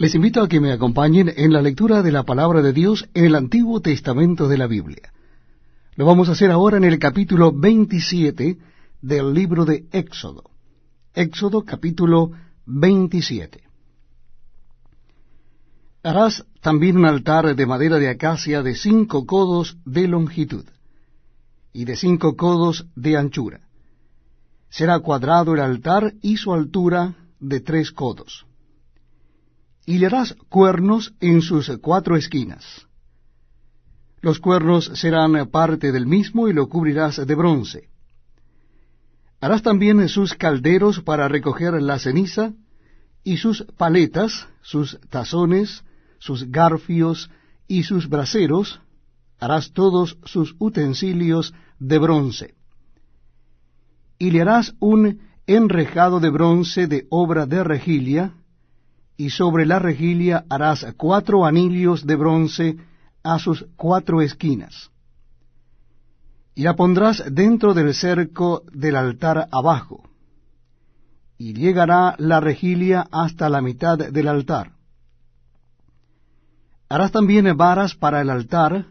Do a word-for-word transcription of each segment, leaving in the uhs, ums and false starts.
Les invito a que me acompañen en la lectura de la Palabra de Dios en el Antiguo Testamento de la Biblia. Lo vamos a hacer ahora en el capítulo veintisiete del libro de Éxodo. Éxodo capítulo veintisiete. Harás también un altar de madera de acacia de cinco codos de longitud y de cinco codos de anchura. Será cuadrado el altar y su altura de tres codos. Y le harás cuernos en sus cuatro esquinas. Los cuernos serán parte del mismo y lo cubrirás de bronce. Harás también sus calderos para recoger la ceniza, y sus paletas, sus tazones, sus garfios y sus braseros, harás todos sus utensilios de bronce. Y le harás un enrejado de bronce de obra de regilia, y sobre la regilia harás cuatro anillos de bronce a sus cuatro esquinas. Y la pondrás dentro del cerco del altar abajo, y llegará la regilia hasta la mitad del altar. Harás también varas para el altar,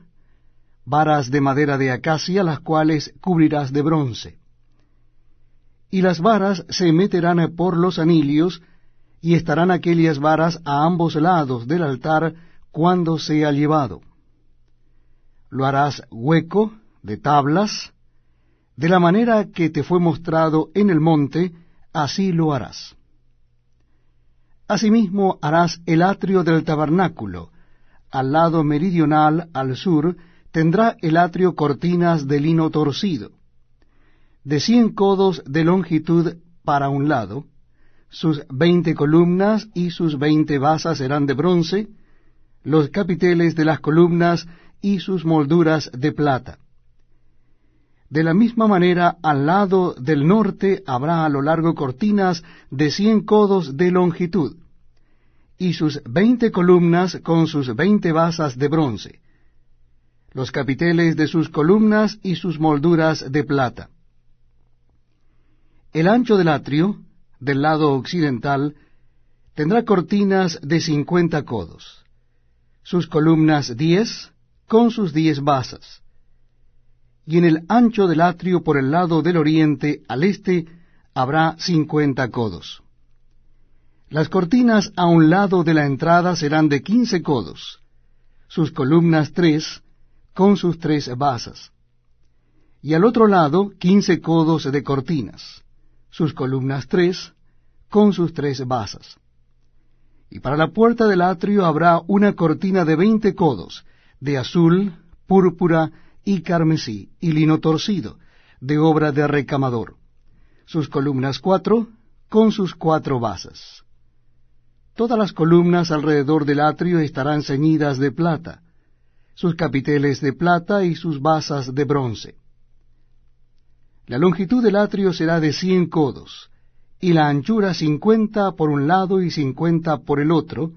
varas de madera de acacia, las cuales cubrirás de bronce. Y las varas se meterán por los anillos, y estarán aquellas varas a ambos lados del altar cuando sea llevado. Lo harás hueco de tablas, de la manera que te fue mostrado en el monte, así lo harás. Asimismo harás el atrio del tabernáculo, al lado meridional, al sur, tendrá el atrio cortinas de lino torcido, de cien codos de longitud para un lado, sus veinte columnas y sus veinte basas serán de bronce, los capiteles de las columnas y sus molduras de plata. De la misma manera, al lado del norte habrá a lo largo cortinas de cien codos de longitud, y sus veinte columnas con sus veinte basas de bronce, los capiteles de sus columnas y sus molduras de plata. El ancho del atrio, del lado occidental, tendrá cortinas de cincuenta codos, sus columnas diez, con sus diez basas. Y en el ancho del atrio por el lado del oriente al este habrá cincuenta codos. Las cortinas a un lado de la entrada serán de quince codos, sus columnas tres, con sus tres basas. Y al otro lado quince codos de cortinas, sus columnas tres, con sus tres basas. Y para la puerta del atrio habrá una cortina de veinte codos, de azul, púrpura y carmesí, y lino torcido, de obra de recamador, sus columnas cuatro, con sus cuatro basas. Todas las columnas alrededor del atrio estarán ceñidas de plata, sus capiteles de plata y sus basas de bronce. La longitud del atrio será de cien codos, y la anchura cincuenta por un lado y cincuenta por el otro,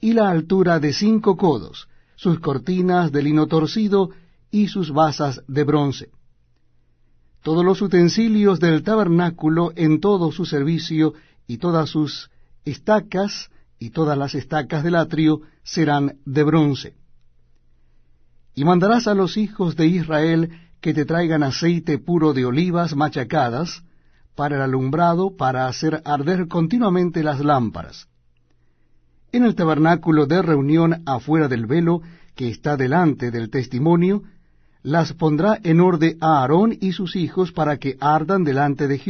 y la altura de cinco codos, sus cortinas de lino torcido y sus basas de bronce. Todos los utensilios del tabernáculo en todo su servicio, y todas sus estacas, y todas las estacas del atrio, serán de bronce. Y mandarás a los hijos de Israel que te traigan aceite puro de olivas machacadas, para el alumbrado, para hacer arder continuamente las lámparas. En el tabernáculo de reunión afuera del velo, que está delante del testimonio, las pondrá en orden a Aarón y sus hijos para que ardan delante de Jehová.